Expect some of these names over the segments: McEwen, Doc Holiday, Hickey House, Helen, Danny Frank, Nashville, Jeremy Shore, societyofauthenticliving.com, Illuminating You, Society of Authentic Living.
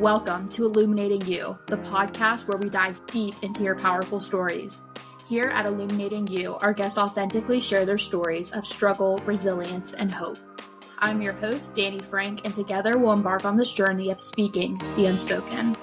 Welcome to Illuminating You, the podcast where we dive deep into your powerful stories. Here at Illuminating You, our guests authentically share their stories of struggle, resilience, and hope. I'm your host, Danny Frank, and together we'll embark on this journey of speaking the unspoken.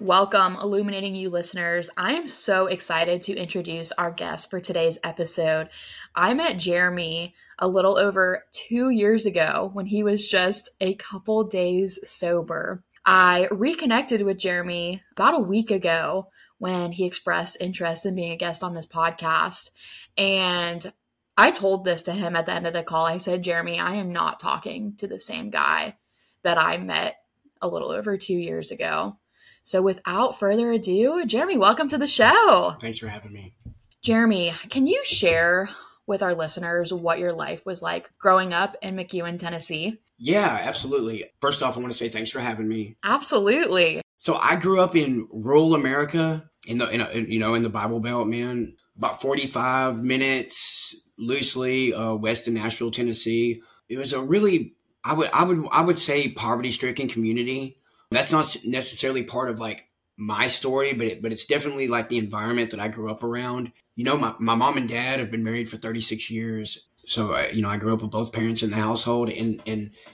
Welcome, Illuminating You listeners. I am so excited to introduce our guest for today's episode. I met Jeremy a little over 2 years ago when he was just a couple days sober. I reconnected with Jeremy about a week ago when he expressed interest in being a guest on this podcast. And I told this to him at the end of the call. I said, Jeremy, I am not talking to the same guy that I met a little over 2 years ago. So without further ado, Jeremy, welcome to the show. Thanks for having me. Jeremy, can you share with our listeners what your life was like growing up in McEwen, Tennessee? Yeah, absolutely. First off, I want to say thanks for having me. Absolutely. So I grew up in rural America, in the Bible Belt, man, about 45 minutes loosely west of Nashville, Tennessee. It was a really, I would say, poverty-stricken community. That's not necessarily part of like my story, but it's definitely like the environment that I grew up around. You know, my mom and dad have been married for 36 years. So, I grew up with both parents in the household. And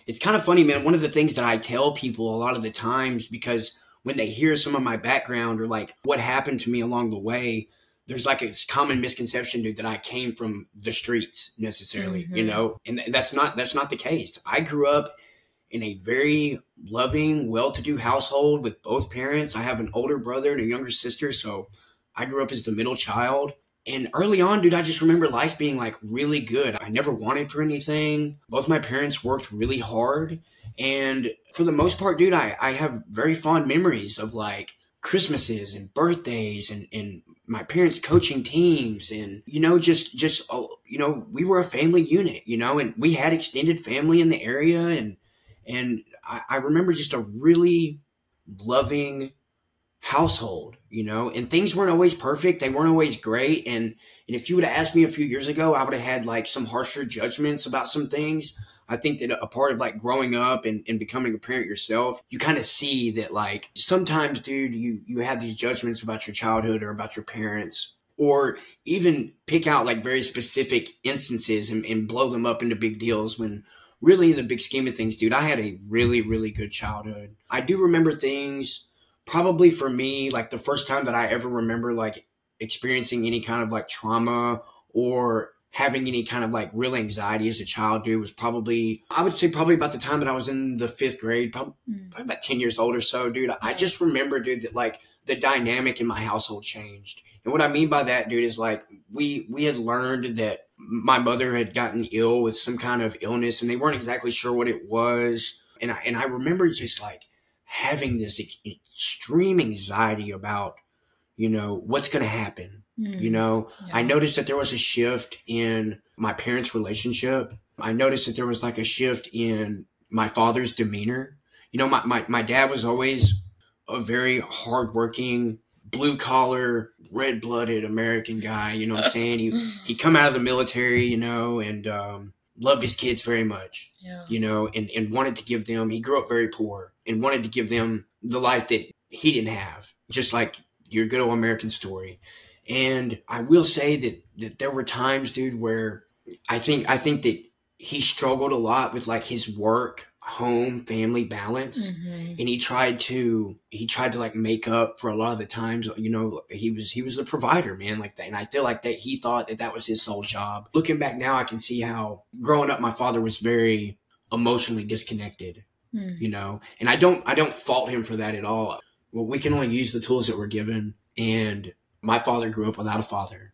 it's kind of funny, man. One of the things that I tell people a lot of the times, because when they hear some of my background or like what happened to me along the way, there's like a common misconception, dude, that I came from the streets necessarily, mm-hmm. you know, and that's not the case. I grew up in a very loving, well-to-do household with both parents. I have an older brother and a younger sister, so I grew up as the middle child. And early on, dude, I just remember life being like really good. I never wanted for anything. Both my parents worked really hard. And for the most part, dude, I have very fond memories of like Christmases and birthdays and my parents coaching teams and, we were a family unit, and we had extended family in the area. And I remember just a really loving household, and things weren't always perfect. They weren't always great. And if you would have asked me a few years ago, I would have had like some harsher judgments about some things. I think that a part of like growing up and becoming a parent yourself, you kind of see that like sometimes, dude, you have these judgments about your childhood or about your parents, or even pick out like very specific instances and blow them up into big deals when really in the big scheme of things, dude, I had a really, really good childhood. I do remember things probably for me, like the first time that I ever remember like experiencing any kind of like trauma or having any kind of like real anxiety as a child, dude, was probably about the time that I was in the fifth grade, probably about 10 years old or so, dude. I just remember, dude, that like the dynamic in my household changed. And what I mean by that, dude, is like we had learned that my mother had gotten ill with some kind of illness and they weren't exactly sure what it was. And I remember just like having this extreme anxiety about, what's going to happen. Mm. Yeah. I noticed that there was a shift in my parents' relationship. I noticed that there was like a shift in my father's demeanor. My dad was always a very hardworking, blue collar, red blooded American guy. You know what I'm saying? He come out of the military, and loved his kids very much, yeah. And wanted to give them, he grew up very poor and wanted to give them the life that he didn't have. Just like your good old American story. And I will say that there were times, dude, where I think that he struggled a lot with like his work, home, family balance. Mm-hmm. And he tried to like make up for a lot of the times, he was the provider, man, like that. And I feel like that he thought that was his sole job. Looking back now, I can see how growing up, my father was very emotionally disconnected, and I don't fault him for that at all. Well, we can only use the tools that we're given. And my father grew up without a father,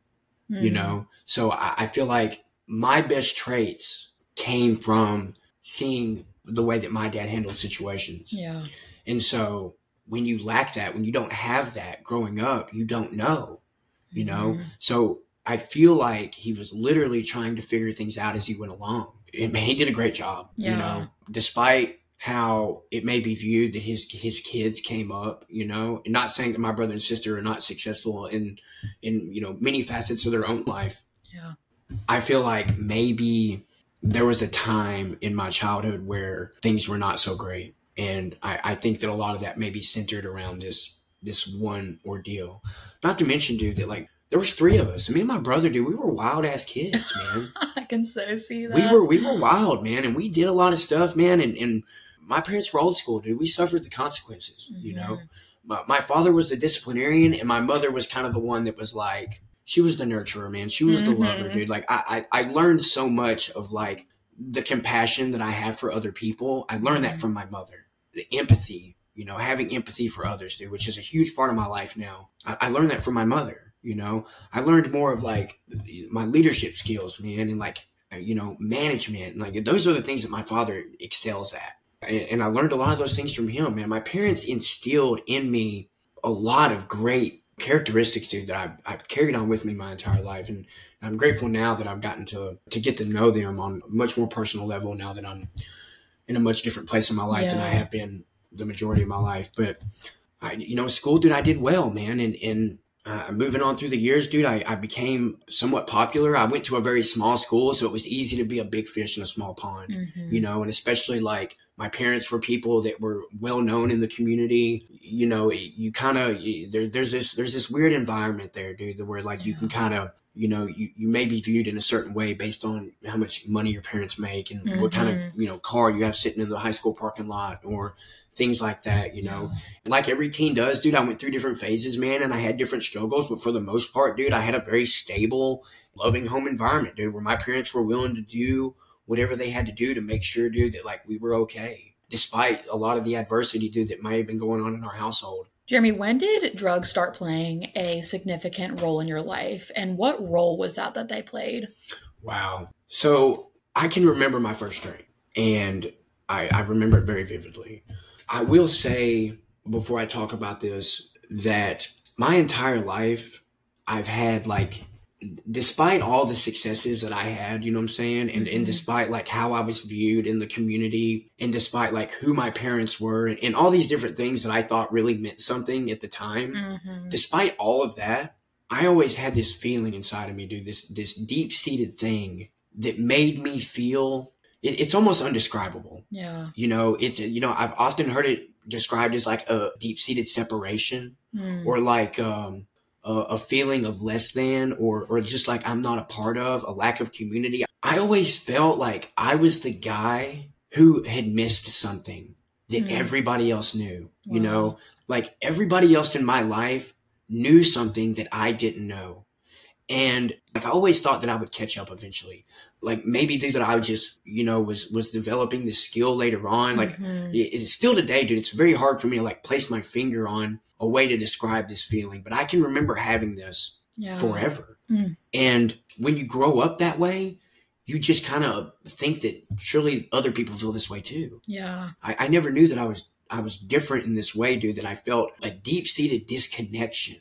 so I feel like my best traits came from seeing the way that my dad handled situations. Yeah. And so when you lack that, when you don't have that growing up, you don't know, So I feel like he was literally trying to figure things out as he went along. And man, he did a great job, despite how it may be viewed that his kids came up, and not saying that my brother and sister are not successful in many facets of their own life. Yeah. I feel like maybe there was a time in my childhood where things were not so great. And I think that a lot of that may be centered around this one ordeal. Not to mention, dude, that like there was three of us. Me and my brother, dude, we were wild ass kids, man. I can so see that. We were wild, man. And we did a lot of stuff, man. And my parents were old school, dude. We suffered the consequences, mm-hmm. you know. My father was the disciplinarian and my mother was kind of the one that was like, she was the nurturer, man. She was mm-hmm. the lover, dude. Like I learned so much of like the compassion that I have for other people. I learned that from my mother, the empathy, you know, having empathy for others, dude, which is a huge part of my life now. I learned that from my mother, you know. I learned more of like my leadership skills, man, and like, you know, management. And like those are the things that my father excels at. And I learned a lot of those things from him, man. My parents instilled in me a lot of great characteristics, dude, that I've carried on with me my entire life. And I'm grateful now that I've gotten to get to know them on a much more personal level now that I'm in a much different place in my life yeah. than I have been the majority of my life. But, you know, school, dude, I did well, man. And moving on through the years, dude, I became somewhat popular. I went to a very small school, so it was easy to be a big fish in a small pond, mm-hmm. you know, and especially like, my parents were people that were well known in the community. You know, you kind of there's this weird environment there, dude, where like yeah. you can kind of, you know, you may be viewed in a certain way based on how much money your parents make and mm-hmm. what kind of, you know, car you have sitting in the high school parking lot or things like that, you know. Yeah. Like every teen does, dude, I went through different phases, man, and I had different struggles. But for the most part, dude, I had a very stable, loving home environment, dude, where my parents were willing to do whatever they had to do to make sure, dude, that like we were okay, despite a lot of the adversity, dude, that might have been going on in our household. Jeremy, when did drugs start playing a significant role in your life? And what role was that they played? Wow. So I can remember my first drink and I remember it very vividly. I will say before I talk about this, that my entire life I've had like, despite all the successes that I had, you know what I'm saying? And despite like how I was viewed in the community and despite like who my parents were and all these different things that I thought really meant something at the time, mm-hmm. despite all of that, I always had this feeling inside of me, dude, this deep-seated thing that made me feel, it's almost indescribable. Yeah. You know, I've often heard it described as like a deep-seated separation or like, a feeling of less than or just like I'm not a part of, a lack of community. I always felt like I was the guy who had missed something that everybody else knew, wow. you know, like everybody else in my life knew something that I didn't know. And like, I always thought that I would catch up eventually, like maybe dude, that I would just, you know, was developing this skill later on. Like it's still today, dude, it's very hard for me to like place my finger on a way to describe this feeling, but I can remember having this forever. Mm. And when you grow up that way, you just kind of think that surely other people feel this way too. Yeah. I never knew that I was different in this way, dude, that I felt a deep-seated disconnection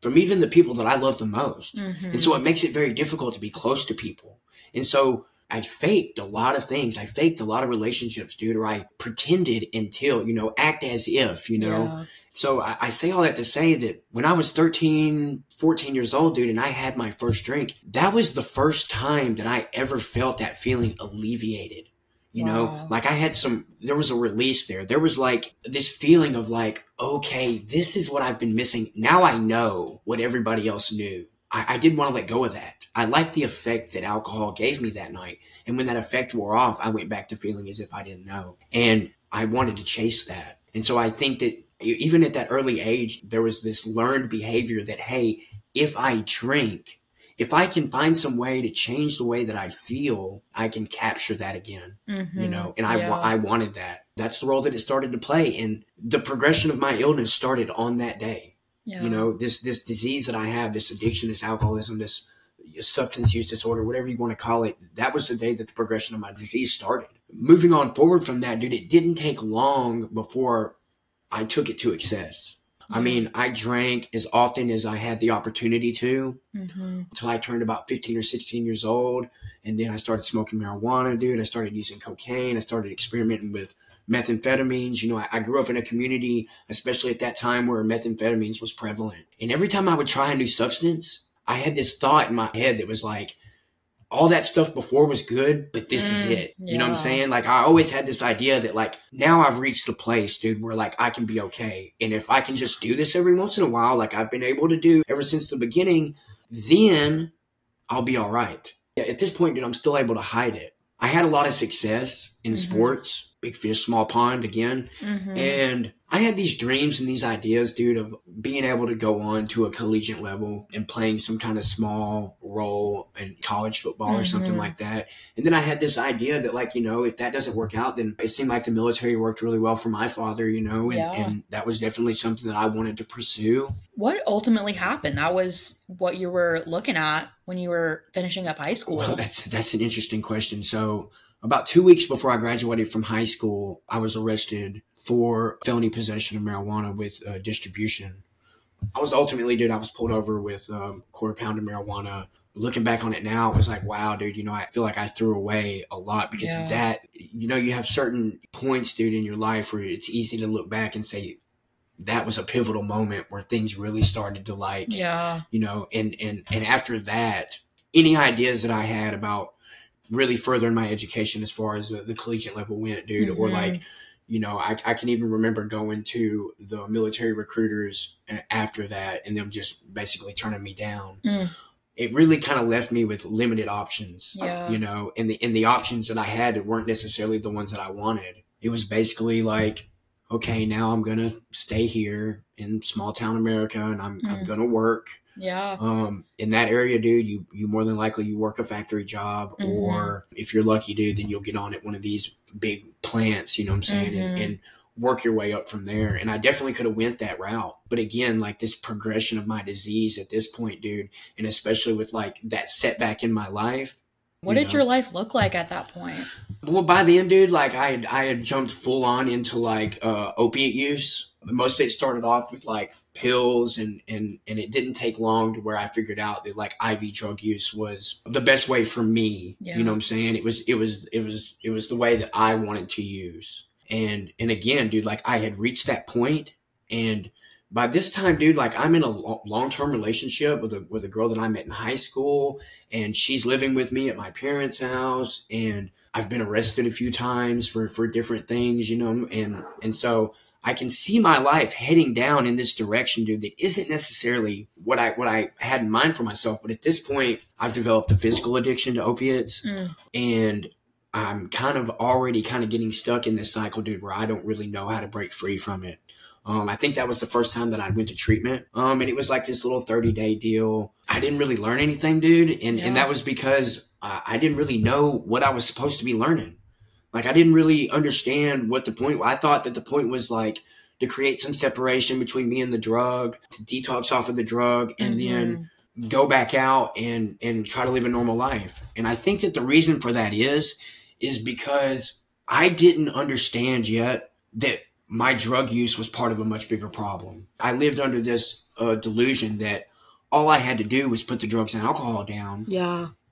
from even the people that I love the most. Mm-hmm. And so it makes it very difficult to be close to people. And so I faked a lot of things. I faked a lot of relationships, dude, or I pretended until, you know, act as if, you know. Yeah. So I say all that to say that when I was 13, 14 years old, dude, and I had my first drink, that was the first time that I ever felt that feeling alleviated. You know, like I had there was a release there. There was like this feeling of like, okay, this is what I've been missing. Now I know what everybody else knew. I didn't want to let go of that. I liked the effect that alcohol gave me that night. And when that effect wore off, I went back to feeling as if I didn't know. And I wanted to chase that. And so I think that even at that early age, there was this learned behavior that, hey, if I drink, if I can find some way to change the way that I feel, I can capture that again, mm-hmm. you know, and I wanted that. That's the role that it started to play. And the progression of my illness started on that day. Yeah. You know, this disease that I have, this addiction, this alcoholism, this substance use disorder, whatever you want to call it, that was the day that the progression of my disease started. Moving on forward from that, dude, it didn't take long before I took it to excess. I mean, I drank as often as I had the opportunity to until I turned about 15 or 16 years old. And then I started smoking marijuana, dude. I started using cocaine. I started experimenting with methamphetamines. You know, I grew up in a community, especially at that time, where methamphetamines was prevalent. And every time I would try a new substance, I had this thought in my head that was like, all that stuff before was good, but this is it. Yeah. You know what I'm saying? Like, I always had this idea that, like, now I've reached a place, dude, where, like, I can be okay. And if I can just do this every once in a while, like I've been able to do ever since the beginning, then I'll be all right. At this point, dude, I'm still able to hide it. I had a lot of success in sports, big fish, small pond again. Mm-hmm. And I had these dreams and these ideas, dude, of being able to go on to a collegiate level and playing some kind of small role in college football or something like that. And then I had this idea that, like, you know, if that doesn't work out, then it seemed like the military worked really well for my father, you know, and, and that was definitely something that I wanted to pursue. What ultimately happened? That was what you were looking at when you were finishing up high school. Well, that's an interesting question. So about 2 weeks before I graduated from high school, I was arrested for felony possession of marijuana with distribution. I was ultimately, dude, I was pulled over with a $quarter pound of marijuana. Looking back on it now, it was like, wow, dude, you know, I feel like I threw away a lot because of that. You know, you have certain points, dude, in your life where it's easy to look back and say, that was a pivotal moment where things really started to, like, you know, and after that, any ideas that I had about really furthering my education as far as the collegiate level went, dude, or like, you know, I can even remember going to the military recruiters after that and them just basically turning me down. It really kind of left me with limited options, you know, and the options that I had weren't necessarily the ones that I wanted. It was basically like, okay, now I'm going to stay here in small town America and I'm going to work. In that area, dude, you more than likely you work a factory job or if you're lucky, dude, then you'll get on at one of these big plants, you know what I'm saying? And work your way up from there. And I definitely could have went that route. But again, like this progression of my disease at this point, dude, and especially with like that setback in my life. What did your life look like at that point? Well, by then, dude, like I had jumped full on into like opiate use. Mostly it started off with like pills and it didn't take long to where I figured out that like IV drug use was the best way for me. You know what I'm saying? It was the way that I wanted to use. And again, dude, like I had reached that point, and by this time, dude, like I'm in a long-term relationship with a girl that I met in high school, and she's living with me at my parents' house, and I've been arrested a few times for different things, you know, and so I can see my life heading down in this direction, dude, that isn't necessarily what I had in mind for myself. But at this point, I've developed a physical addiction to opiates, and I'm already getting stuck in this cycle, dude, where I don't really know how to break free from it. I think that was the first time that I went to treatment. And it was like this little 30-day deal. I didn't really learn anything, dude. And that was because I didn't really know what I was supposed to be learning. Like, I didn't really understand what the point was. I thought that the point was like to create some separation between me and the drug, to detox off of the drug, and then go back out and try to live a normal life. And I think that the reason for that is because I didn't understand yet that my drug use was part of a much bigger problem. I lived under this delusion that all I had to do was put the drugs and alcohol down.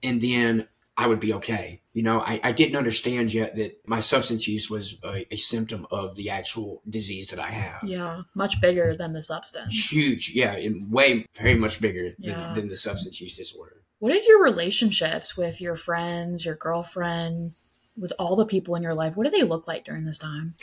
And then I would be okay. You know, I didn't understand yet that my substance use was a symptom of the actual disease that I have. Yeah. Much bigger than the substance. Huge. Yeah. And way, very much bigger than the substance use disorder. What did your relationships with your friends, your girlfriend, with all the people in your life, what did they look like during this time?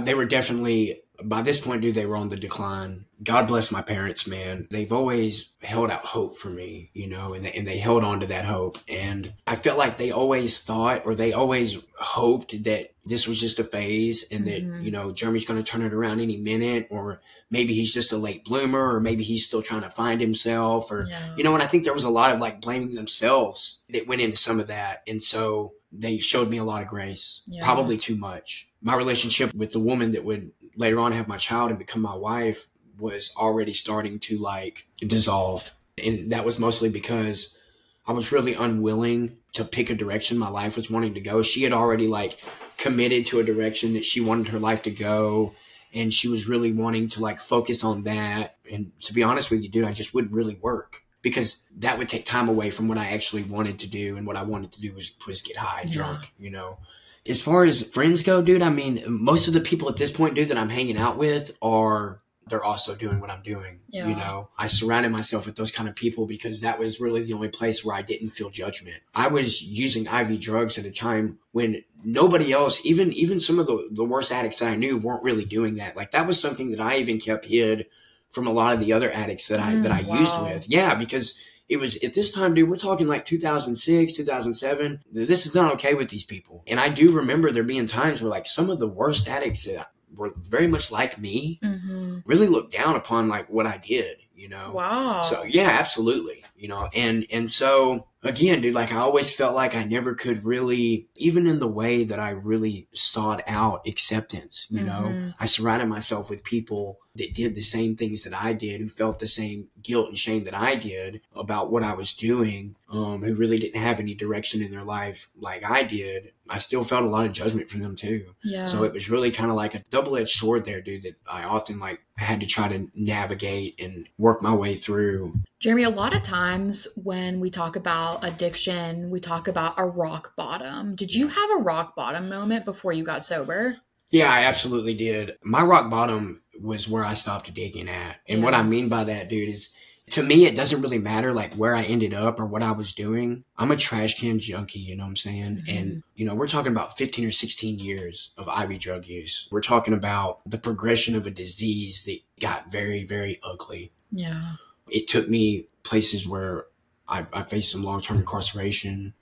They were definitely, by this point, dude, they were on the decline. God bless my parents, man. They've always held out hope for me, you know, and they held on to that hope. And I felt like they always thought, or they always hoped, that this was just a phase and that, you know, Jeremy's going to turn it around any minute, or maybe he's just a late bloomer, or maybe he's still trying to find himself, or, you know, and I think there was a lot of like blaming themselves that went into some of that. And so they showed me a lot of grace, probably too much. My relationship with the woman that would later on have my child and become my wife was already starting to like dissolve. And that was mostly because I was really unwilling to pick a direction my life was wanting to go. She had already like committed to a direction that she wanted her life to go. And she was really wanting to like focus on that. And to be honest with you, dude, I just wouldn't really work, because that would take time away from what I actually wanted to do. And what I wanted to do was get high, drunk, you know. As far as friends go, dude, I mean, most of the people at this point, dude, that I'm hanging out with are they're also doing what I'm doing. Yeah. You know, I surrounded myself with those kind of people because that was really the only place where I didn't feel judgment. I was using IV drugs at a time when nobody else, even some of the worst addicts that I knew weren't really doing that. Like that was something that I even kept hid from a lot of the other addicts that I used with. Yeah. Because it was at this time, dude, we're talking like 2006, 2007. This is not okay with these people. And I do remember there being times where like some of the worst addicts that were very much like me, mm-hmm. really looked down upon like what I did, you know? Wow. So yeah, absolutely. You know, and so again, dude, like I always felt like I never could really, even in the way that I really sought out acceptance, you mm-hmm. know, I surrounded myself with people that did the same things that I did, who felt the same guilt and shame that I did about what I was doing, who really didn't have any direction in their life like I did. I still felt a lot of judgment from them too. Yeah. So it was really kind of like a double-edged sword there, dude, that I often like had to try to navigate and work my way through. Jeremy, a lot of times when we talk about addiction, we talk about a rock bottom. Did you have a rock bottom moment before you got sober? Yeah, I absolutely did. My rock bottom was where I stopped digging at. And what I mean by that, dude, is to me, it doesn't really matter like where I ended up or what I was doing. I'm a trash can junkie, you know what I'm saying? Mm-hmm. And, you know, we're talking about 15 or 16 years of IV drug use. We're talking about the progression of a disease that got very, very ugly. Yeah. It took me places where I faced some long-term incarceration.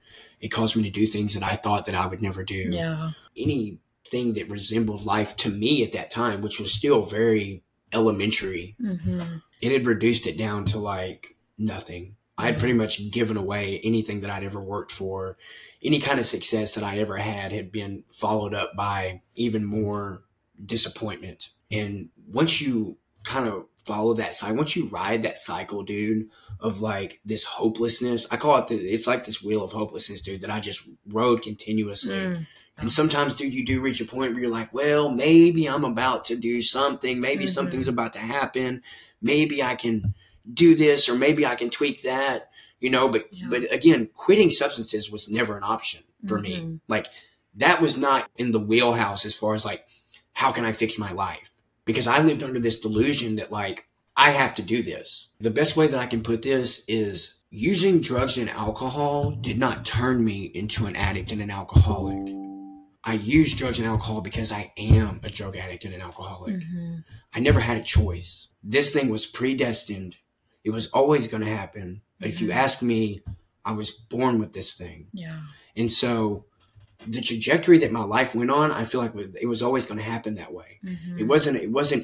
It caused me to do things that I thought that I would never do. Yeah. Anything that resembled life to me at that time, which was still very elementary. Mm-hmm. It had reduced it down to like nothing. I had pretty much given away anything that I'd ever worked for. Any kind of success that I ever had been followed up by even more disappointment. And once you kind of follow that cycle, once you ride that cycle, dude, of like this hopelessness, I call it, it's like this wheel of hopelessness, dude, that I just rode continuously. Mm. And sometimes, dude, you do reach a point where you're like, well, maybe I'm about to do something. Maybe mm-hmm. something's about to happen. Maybe I can do this, or maybe I can tweak that, you know, but again, quitting substances was never an option for mm-hmm. me. Like that was not in the wheelhouse as far as like, how can I fix my life? Because I lived under this delusion that like, I have to do this. The best way that I can put this is using drugs and alcohol did not turn me into an addict and an alcoholic. I use drugs and alcohol because I am a drug addict and an alcoholic. Mm-hmm. I never had a choice. This thing was predestined. It was always going to happen. Mm-hmm. If you ask me, I was born with this thing. Yeah. And so the trajectory that my life went on, I feel like it was always going to happen that way. Mm-hmm. It wasn't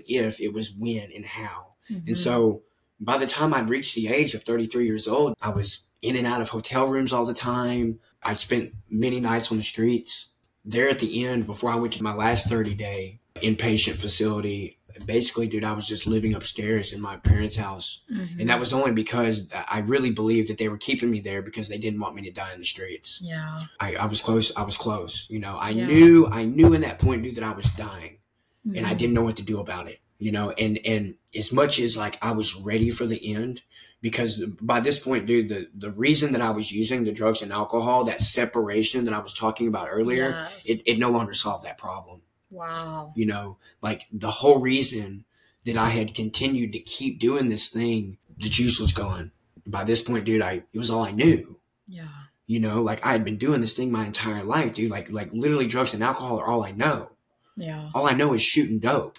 if, it was when and how. Mm-hmm. And so by the time I'd reached the age of 33 years old, I was in and out of hotel rooms all the time. I spent many nights on the streets. There at the end, before I went to my last 30-day inpatient facility, basically, dude, I was just living upstairs in my parents' house. Mm-hmm. And that was only because I really believed that they were keeping me there because they didn't want me to die in the streets. Yeah. I was close. You know, I knew in that point, dude, that I was dying. Mm-hmm. And I didn't know what to do about it. You know, and as much as like I was ready for the end, because by this point, dude, the reason that I was using the drugs and alcohol, that separation that I was talking about earlier, it no longer solved that problem. Wow. You know, like the whole reason that I had continued to keep doing this thing, the juice was gone. By this point, dude, it was all I knew. Yeah. You know, like I had been doing this thing my entire life, dude, like literally drugs and alcohol are all I know. Yeah. All I know is shooting dope.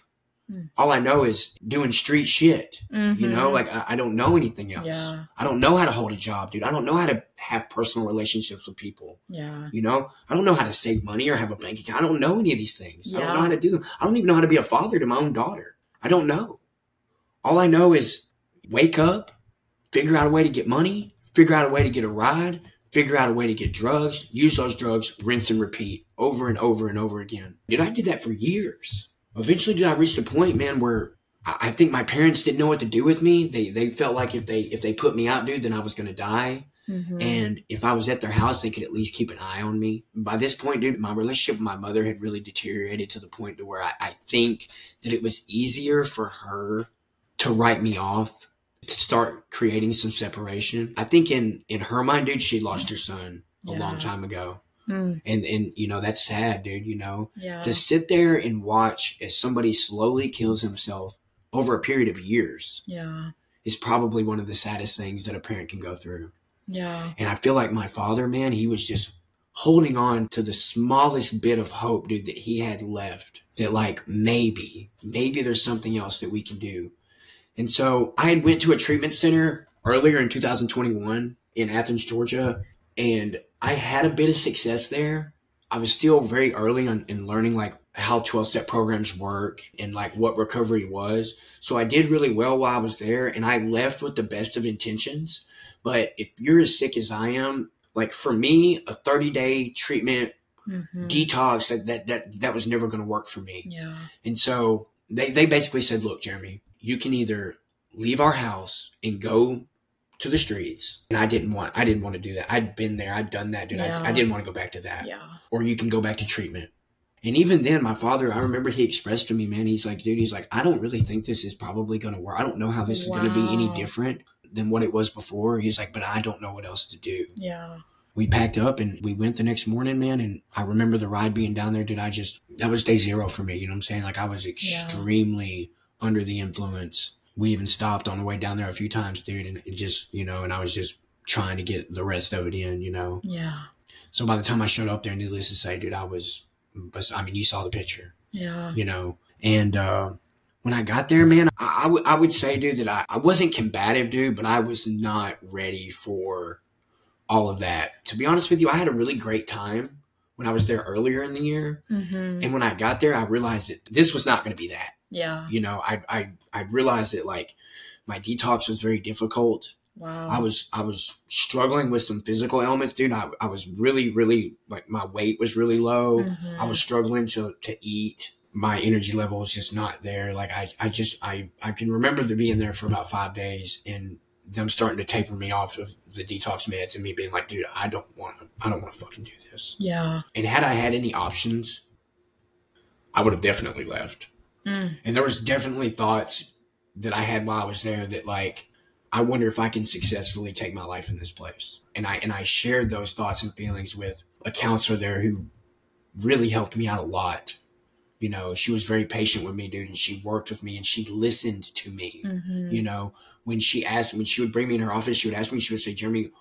All I know is doing street shit, mm-hmm. you know, like I don't know anything else. Yeah. I don't know how to hold a job, dude. I don't know how to have personal relationships with people. Yeah. You know, I don't know how to save money or have a bank account. I don't know any of these things. Yeah. I don't know how to do them. I don't even know how to be a father to my own daughter. I don't know. All I know is wake up, figure out a way to get money, figure out a way to get a ride, figure out a way to get drugs, use those drugs, rinse and repeat over and over and over again. Dude, I did that for years. Eventually, dude, I reached a point, man, where I think my parents didn't know what to do with me. They felt like if they put me out, dude, then I was going to die. Mm-hmm. And if I was at their house, they could at least keep an eye on me. By this point, dude, my relationship with my mother had really deteriorated to the point to where I think that it was easier for her to write me off, to start creating some separation. I think in her mind, dude, she lost her son a long time ago. Mm. And you know, that's sad, dude, you know, to sit there and watch as somebody slowly kills himself over a period of years is probably one of the saddest things that a parent can go through. Yeah. And I feel like my father, man, he was just holding on to the smallest bit of hope, dude, that he had left, that like, maybe there's something else that we can do. And so I had went to a treatment center earlier in 2021 in Athens, Georgia, and I had a bit of success there. I was still very early in learning like how 12-step programs work and like what recovery was. So I did really well while I was there, and I left with the best of intentions. But if you're as sick as I am, like for me, a 30-day treatment detox, that was never going to work for me. Yeah. And so they basically said, look, Jeremy, you can either leave our house and go to the streets. And I didn't want to do that. I'd been there. I'd done that, dude. Yeah. I didn't want to go back to that. Yeah. Or you can go back to treatment. And even then, my father, I remember he expressed to me, man, he's like, I don't really think this is probably going to work. I don't know how this is going to be any different than what it was before. He's like, but I don't know what else to do. Yeah. We packed up and we went the next morning, man. And I remember the ride being down there. That was day zero for me. You know what I'm saying? Like I was extremely under the influence. We even stopped on the way down there a few times, dude. And it just, and I was just trying to get the rest of it in, Yeah. So by the time I showed up there, needless to say, dude, you saw the picture. Yeah. And when I got there, man, I would say, dude, that I wasn't combative, dude, but I was not ready for all of that. To be honest with you, I had a really great time when I was there earlier in the year. Mm-hmm. And when I got there, I realized that this was not going to be that. Yeah. I realized that like my detox was very difficult. Wow. I was struggling with some physical ailments, dude. I was really, really like my weight was really low. Mm-hmm. I was struggling to eat. My energy level was just not there. Like I can remember being there for about 5 days and them starting to taper me off of the detox meds and me being like, dude, I don't want to fucking do this. Yeah. And had I had any options, I would have definitely left. And there was definitely thoughts that I had while I was there that like, I wonder if I can successfully take my life in this place. And I shared those thoughts and feelings with a counselor there who really helped me out a lot. She was very patient with me, dude. And she worked with me and she listened to me. Mm-hmm. When she would bring me in her office, she would say, Jeremy,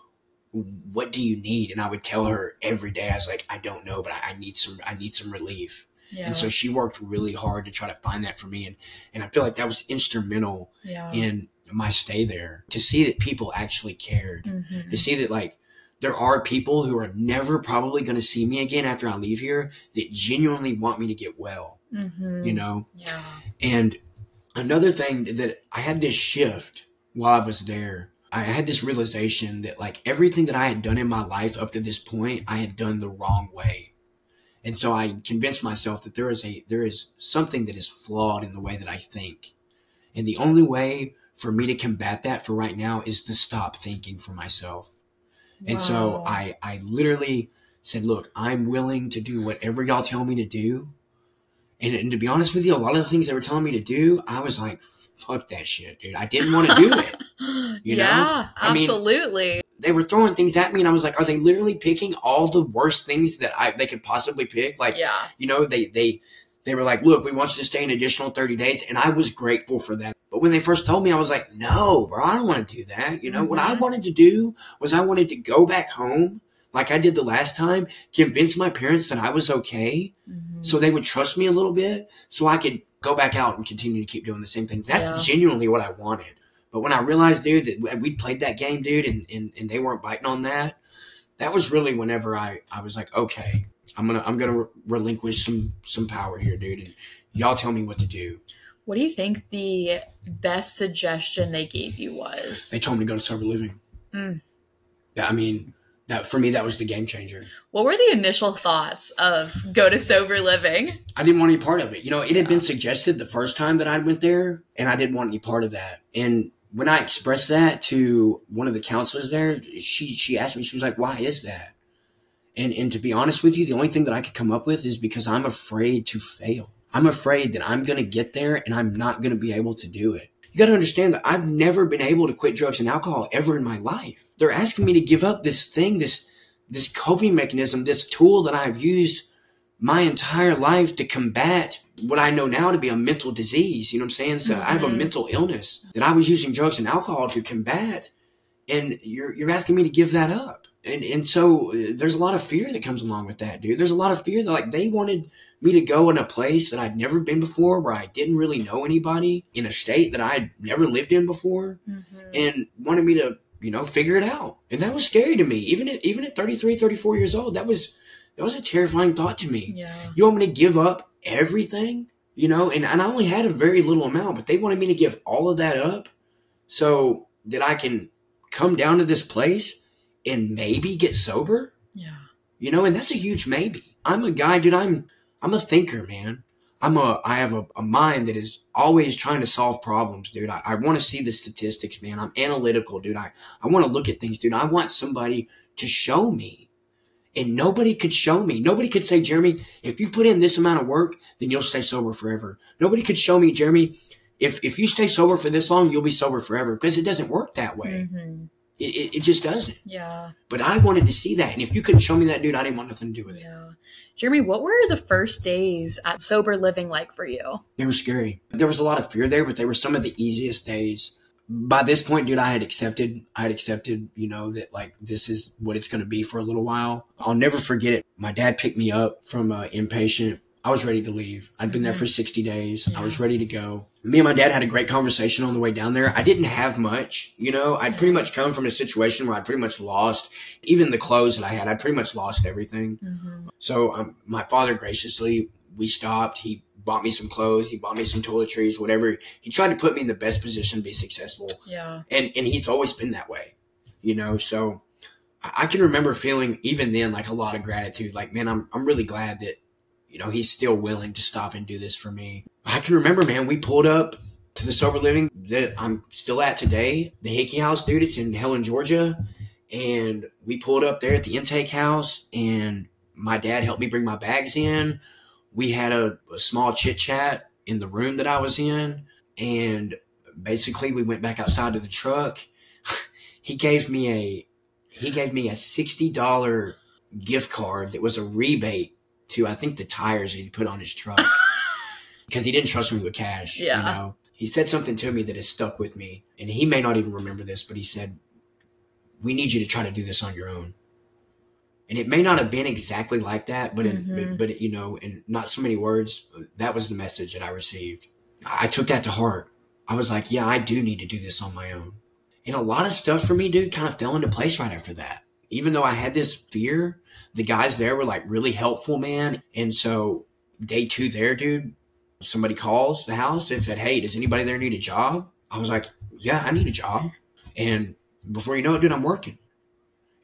what do you need? And I would tell her every day, I was like, I don't know, but I need some relief. Yeah. And so she worked really hard to try to find that for me. And I feel like that was instrumental in my stay there, to see that people actually cared, to see that like there are people who are never probably going to see me again after I leave here that genuinely want me to get well, Yeah. And another thing that I had this shift while I was there, I had this realization that like everything that I had done in my life up to this point, I had done the wrong way. And so I convinced myself that there is something that is flawed in the way that I think. And the only way for me to combat that for right now is to stop thinking for myself. Wow. And so I literally said, look, I'm willing to do whatever y'all tell me to do. And to be honest with you, a lot of the things they were telling me to do, I was like, fuck that shit, dude. I didn't want to do it. Yeah, absolutely. They were throwing things at me and I was like, are they literally picking all the worst things that they could possibly pick? Like, they were like, look, we want you to stay an additional 30 days. And I was grateful for that. But when they first told me, I was like, no, bro, I don't want to do that. What I wanted to do was I wanted to go back home like I did the last time, convince my parents that I was okay. Mm-hmm. So they would trust me a little bit so I could go back out and continue to keep doing the same things. That's genuinely what I wanted. But when I realized, dude, that we played that game, dude, and they weren't biting on that, that was really whenever I was like, okay, I'm gonna relinquish some power here, dude, and y'all tell me what to do. What do you think the best suggestion they gave you was? They told me to go to sober living. Mm. That for me, that was the game changer. What were the initial thoughts of go to sober living? I didn't want any part of it. It had been suggested the first time that I went there, and I didn't want any part of that. And when I expressed that to one of the counselors there, she asked me, she was like, why is that? And to be honest with you, the only thing that I could come up with is because I'm afraid to fail. I'm afraid that I'm going to get there and I'm not going to be able to do it. You got to understand that I've never been able to quit drugs and alcohol ever in my life. They're asking me to give up this thing, this coping mechanism, this tool that I've used my entire life to combat what I know now to be a mental disease. You know what I'm saying? So I have a mental illness that I was using drugs and alcohol to combat. And you're asking me to give that up. And so there's a lot of fear that comes along with that, dude. There's a lot of fear that, like, they wanted me to go in a place that I'd never been before, where I didn't really know anybody, in a state that I'd never lived in before, and wanted me to, you know, figure it out. And that was scary to me. Even at 33, 34 years old, that was a terrifying thought to me. Yeah. You want me to give up everything, you know? And I only had a very little amount, but they wanted me to give all of that up so that I can come down to this place and maybe get sober. Yeah. You know, and that's a huge maybe. I'm a guy, dude, I'm a thinker, man. I have a mind that is always trying to solve problems, dude. I want to see the statistics, man. I'm analytical, dude. I want to look at things, dude. I want somebody to show me. And nobody could show me. Nobody could say, Jeremy, if you put in this amount of work, then you'll stay sober forever. Nobody could show me, Jeremy, if you stay sober for this long, you'll be sober forever. Because it doesn't work that way. Mm-hmm. It just doesn't. Yeah. But I wanted to see that. And if you couldn't show me that, dude, I didn't want nothing to do with it. Yeah. Jeremy, what were the first days at sober living like for you? They were scary. There was a lot of fear there, but they were some of the easiest days. By this point, dude, I had accepted, you know, that, like, this is what it's going to be for a little while. I'll never forget it. My dad picked me up from inpatient. I was ready to leave. I'd been there for 60 days. Yeah. I was ready to go. Me and my dad had a great conversation on the way down there. I didn't have much, you know. I'd pretty much come from a situation where I pretty much lost even the clothes that I had. I pretty much lost everything. Mm-hmm. So my father graciously, we stopped. He bought me some clothes. He bought me some toiletries, whatever. He tried to put me in the best position to be successful. Yeah. And he's always been that way, you know. So I can remember feeling even then, like, a lot of gratitude. Like, man, I'm really glad that, you know, he's still willing to stop and do this for me. I can remember, man, we pulled up to the sober living that I'm still at today, the Hickey House, dude. It's in Helen, Georgia. And we pulled up there at the intake house, and my dad helped me bring my bags in. We had a small chit chat in the room that I was in. And basically we went back outside to the truck. He gave me a $60 gift card that was a rebate to, I think, the tires he'd put on his truck, because he didn't trust me with cash. Yeah. You know, he said something to me that has stuck with me, and he may not even remember this, but he said, "We need you to try to do this on your own." And it may not have been exactly like that, but but you know, in not so many words, that was the message that I received. I took that to heart. I was like, yeah, I do need to do this on my own. And a lot of stuff for me, dude, kind of fell into place right after that. Even though I had this fear, the guys there were, like, really helpful, man. And so day two there, dude, somebody calls the house and said, "Hey, does anybody there need a job?" I was like, yeah, I need a job. And before you know it, dude, I'm working.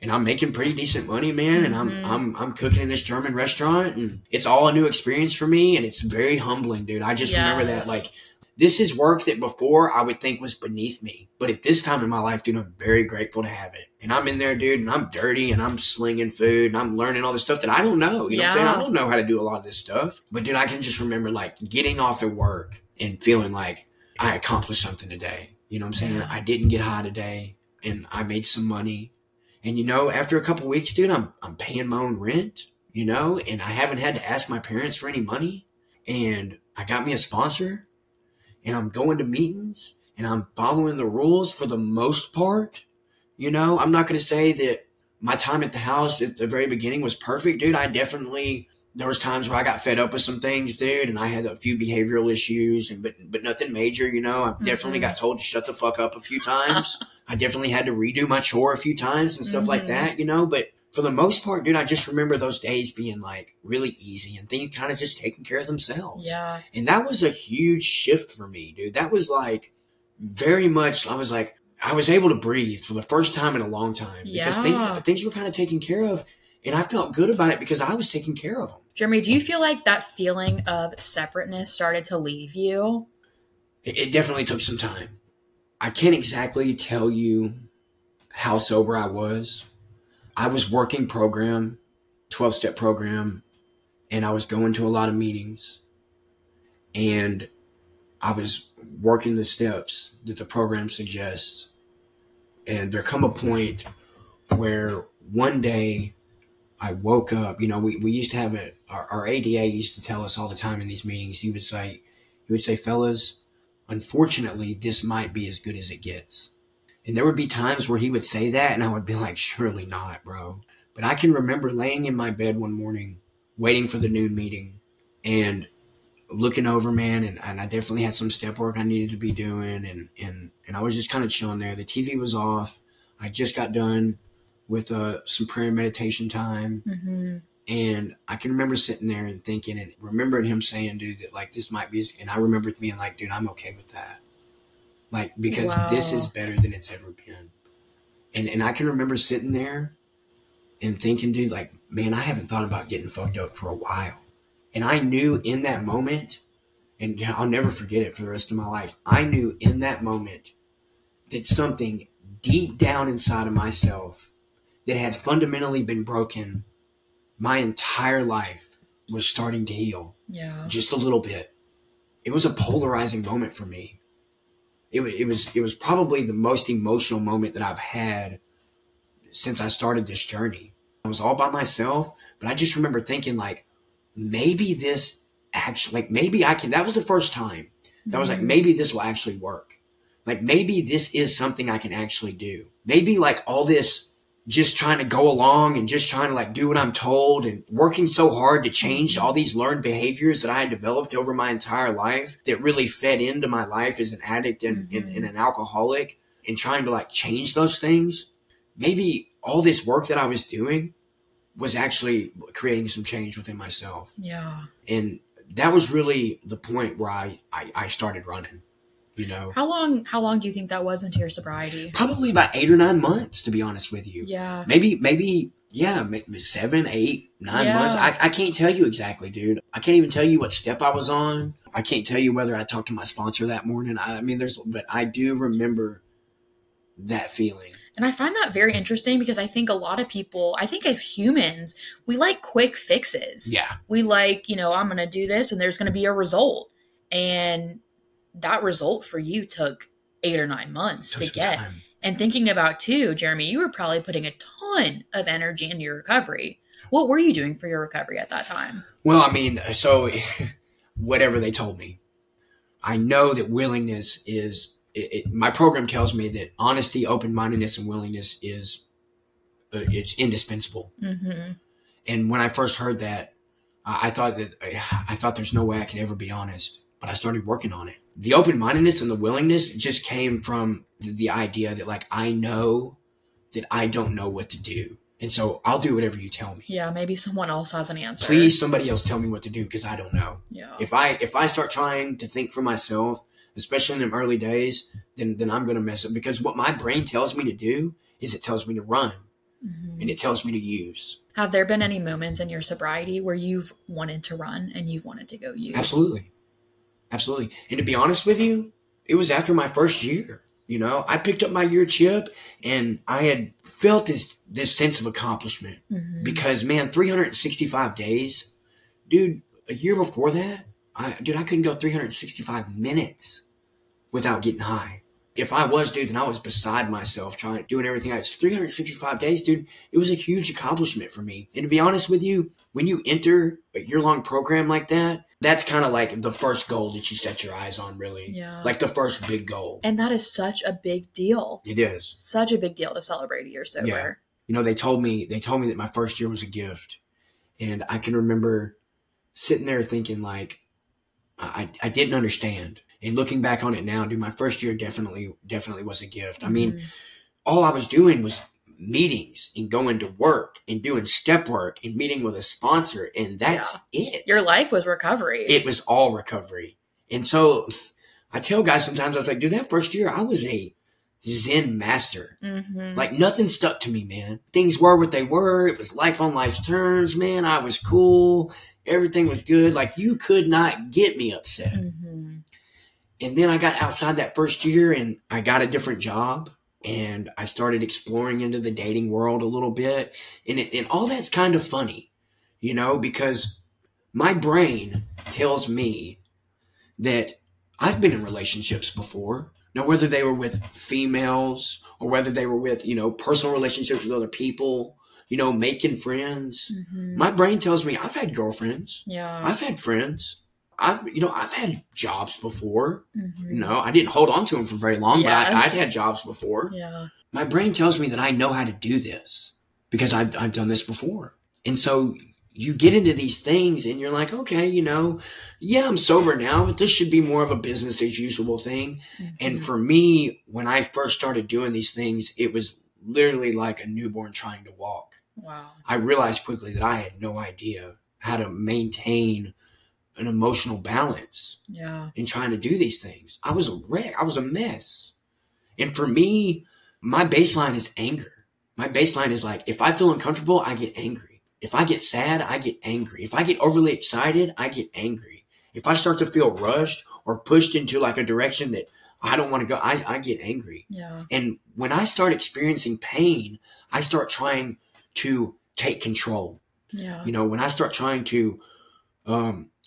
And I'm making pretty decent money, man. And I'm cooking in this German restaurant. And it's all a new experience for me. And it's very humbling, dude. I just remember that, like, this is work that before I would think was beneath me. But at this time in my life, dude, I'm very grateful to have it. And I'm in there, dude, and I'm dirty, and I'm slinging food, and I'm learning all this stuff that I don't know. You know what I'm saying? I don't know how to do a lot of this stuff. But, dude, I can just remember, like, getting off at work and feeling like I accomplished something today. You know what I'm saying? Yeah. I didn't get high today, and I made some money. And, you know, after a couple of weeks, dude, I'm paying my own rent, you know, and I haven't had to ask my parents for any money. And I got me a sponsor. And I'm going to meetings, and I'm following the rules for the most part. You know, I'm not going to say that my time at the house at the very beginning was perfect, dude. There was times where I got fed up with some things, dude, and I had a few behavioral issues, but nothing major, you know. I definitely got told to shut the fuck up a few times. I definitely had to redo my chore a few times and stuff like that, you know. But for the most part, dude, I just remember those days being, like, really easy and things kind of just taking care of themselves. Yeah. And that was a huge shift for me, dude. That was, like, very much, I was like, I was able to breathe for the first time in a long time because things were kind of taken care of, and I felt good about it because I was taking care of them. Jeremy, do you feel like that feeling of separateness started to leave you? It definitely took some time. I can't exactly tell you how sober I was. I was working 12-step program, and I was going to a lot of meetings, and I was working the steps that the program suggests. And there come a point where one day I woke up, you know, we used to have it, our ADA used to tell us all the time in these meetings, he would say, fellas, unfortunately, this might be as good as it gets. And there would be times where he would say that and I would be like, surely not, bro. But I can remember laying in my bed one morning, waiting for the noon meeting and looking over, man. And I definitely had some step work I needed to be doing. And I was just kind of chilling there. The TV was off. I just got done with some prayer and meditation time. Mm-hmm. And I can remember sitting there and thinking and remembering him saying, dude, that like, this might be, and I remembered being like, dude, I'm okay with that. Like, because wow, this is better than it's ever been. And I can remember sitting there and thinking, dude, like, man, I haven't thought about getting fucked up for a while. And I knew in that moment, and I'll never forget it for the rest of my life, I knew in that moment that something deep down inside of myself that had fundamentally been broken my entire life was starting to heal. Yeah. Just a little bit. It was a polarizing moment for me. It was probably the most emotional moment that I've had since I started this journey. I was all by myself, but I just remember thinking like, maybe this actually, like maybe I can, that was the first time that I was like, maybe this will actually work. Like maybe this is something I can actually do. Maybe like all this just trying to go along and just trying to like do what I'm told and working so hard to change all these learned behaviors that I had developed over my entire life that really fed into my life as an addict and an alcoholic and trying to like change those things. Maybe all this work that I was doing was actually creating some change within myself. Yeah. And that was really the point where I started running, you know. How long do you think that was into your sobriety? Probably about 8 or 9 months, to be honest with you. Yeah. Maybe 7, 8, 9 yeah, months. I can't tell you exactly, dude. I can't even tell you what step I was on. I can't tell you whether I talked to my sponsor that morning. But I do remember that feeling. And I find that very interesting because I think a lot of people, I think as humans, we like quick fixes. Yeah. We like, you know, I'm going to do this and there's going to be a result. And that result for you took 8 or 9 months to get. Time. And thinking about too, Jeremy, you were probably putting a ton of energy into your recovery. What were you doing for your recovery at that time? Well, I mean, so whatever they told me, I know that willingness is, my program tells me that honesty, open-mindedness, and willingness is it's indispensable. Mm-hmm. And when I first heard that, I thought there's no way I could ever be honest, but I started working on it. The open-mindedness and the willingness just came from the idea that like, I know that I don't know what to do. And so I'll do whatever you tell me. Yeah. Maybe someone else has an answer. Please, somebody else tell me what to do. Cause I don't know. Yeah. If I start trying to think for myself, especially in them early days, then I'm going to mess up because what my brain tells me to do is it tells me to run and it tells me to use. Have there been any moments in your sobriety where you've wanted to run and you've wanted to go use? Absolutely. And to be honest with you, it was after my first year, you know, I picked up my year chip and I had felt this sense of accomplishment because man, 365 days, dude, a year before that, I couldn't go 365 minutes without getting high. If I was, dude, then I was beside myself doing everything. 365 days, dude, it was a huge accomplishment for me. And to be honest with you, when you enter a year-long program like that, that's kind of like the first goal that you set your eyes on, really. Yeah. Like the first big goal. And that is such a big deal. It is. Such a big deal to celebrate a year sober. Yeah. You know, they told me that my first year was a gift. And I can remember sitting there thinking like, I didn't understand. And looking back on it now, dude, my first year definitely was a gift. I mean, all I was doing was meetings and going to work and doing step work and meeting with a sponsor. And that's it. Your life was recovery. It was all recovery. And so I tell guys sometimes, I was like, dude, that first year I was a Zen master. Like nothing stuck to me, man. Things were what they were. It was life on life's terms, man. I was cool. Everything was good. Like you could not get me upset. And then I got outside that first year and I got a different job and I started exploring into the dating world a little bit. And all that's kind of funny, you know, because my brain tells me that I've been in relationships before. Now, whether they were with females or whether they were with, you know, personal relationships with other people, you know, making friends. Mm-hmm. My brain tells me I've had girlfriends. Yeah. I've had friends. I've had jobs before. Mm-hmm. You know, I didn't hold on to them for very long, yes. but I've had jobs before. Yeah. My brain tells me that I know how to do this because I've done this before. And so you get into these things and you're like, okay, you know, yeah, I'm sober now, but this should be more of a business as usual thing. Mm-hmm. And for me, when I first started doing these things, it was literally like a newborn trying to walk. Wow. I realized quickly that I had no idea how to maintain an emotional balance in trying to do these things. I was a wreck. I was a mess. And for me, my baseline is anger. My baseline is like, if I feel uncomfortable, I get angry. If I get sad, I get angry. If I get overly excited, I get angry. If I start to feel rushed or pushed into like a direction that I don't want to go, I get angry. Yeah. And when I start experiencing pain, I start trying to take control. Yeah. You know, when I start trying to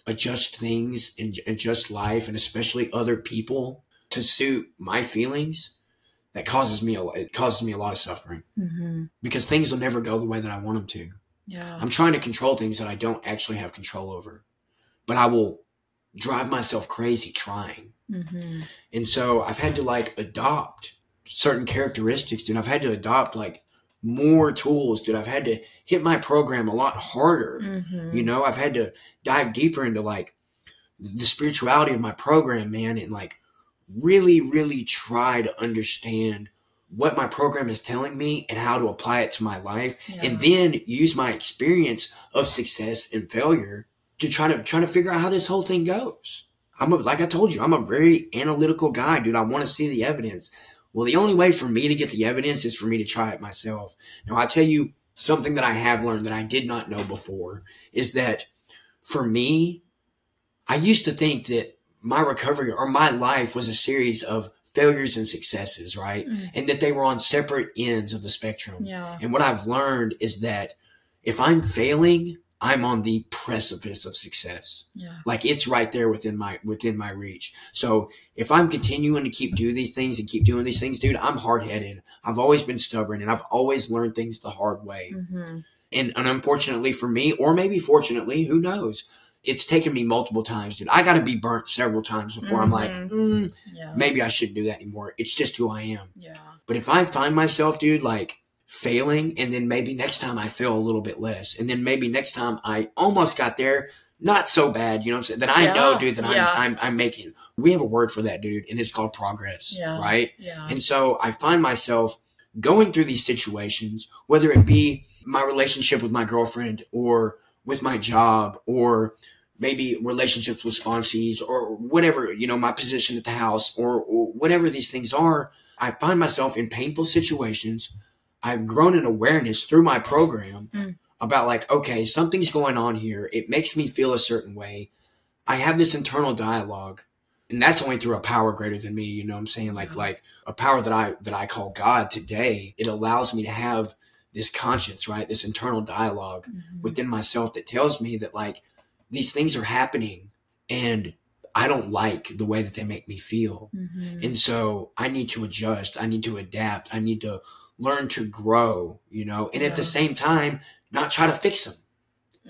adjust things and adjust life and especially other people to suit my feelings, that causes me a lot of suffering mm-hmm. because things will never go the way that I want them to. Yeah. I'm trying to control things that I don't actually have control over, but I will drive myself crazy trying. Mm-hmm. And so I've had to like adopt certain characteristics, dude. I've had to adopt like more tools, dude. I've had to hit my program a lot harder. Mm-hmm. You know, I've had to dive deeper into like the spirituality of my program, man. And like, really, really try to understand what my program is telling me and how to apply it to my life. Yeah. And then use my experience of success and failure to try to figure out how this whole thing goes. Like I told you, I'm a very analytical guy, dude. I want to see the evidence. Well, the only way for me to get the evidence is for me to try it myself. Now, I tell you something that I have learned that I did not know before is that for me, I used to think that my recovery or my life was a series of failures and successes, right? Mm. And that they were on separate ends of the spectrum. Yeah. And what I've learned is that if I'm failing, I'm on the precipice of success. Yeah. Like it's right there within my reach. So if I'm continuing to keep doing these things, dude, I'm hard-headed. I've always been stubborn and I've always learned things the hard way. Mm-hmm. And unfortunately for me, or maybe fortunately, who knows? It's taken me multiple times, dude. I got to be burnt several times before mm-hmm. I'm like, maybe I shouldn't do that anymore. It's just who I am. Yeah. But if I find myself, dude, like failing and then maybe next time I fail a little bit less and then maybe next time I almost got there, not so bad, you know what I'm saying? Then I know, dude, that I'm making. We have a word for that, dude, and it's called progress, right? Yeah. And so I find myself going through these situations, whether it be my relationship with my girlfriend or with my job or maybe relationships with sponsees or whatever, you know, my position at the house or whatever these things are, I find myself in painful situations. I've grown an awareness through my program about like, okay, something's going on here. It makes me feel a certain way. I have this internal dialogue and that's only through a power greater than me. You know what I'm saying? Like a power that I call God today. It allows me to have this conscience, right? This internal dialogue mm-hmm. within myself that tells me that like, these things are happening and I don't like the way that they make me feel. Mm-hmm. And so I need to adjust. I need to adapt. I need to learn to grow, you know, and at the same time, not try to fix them,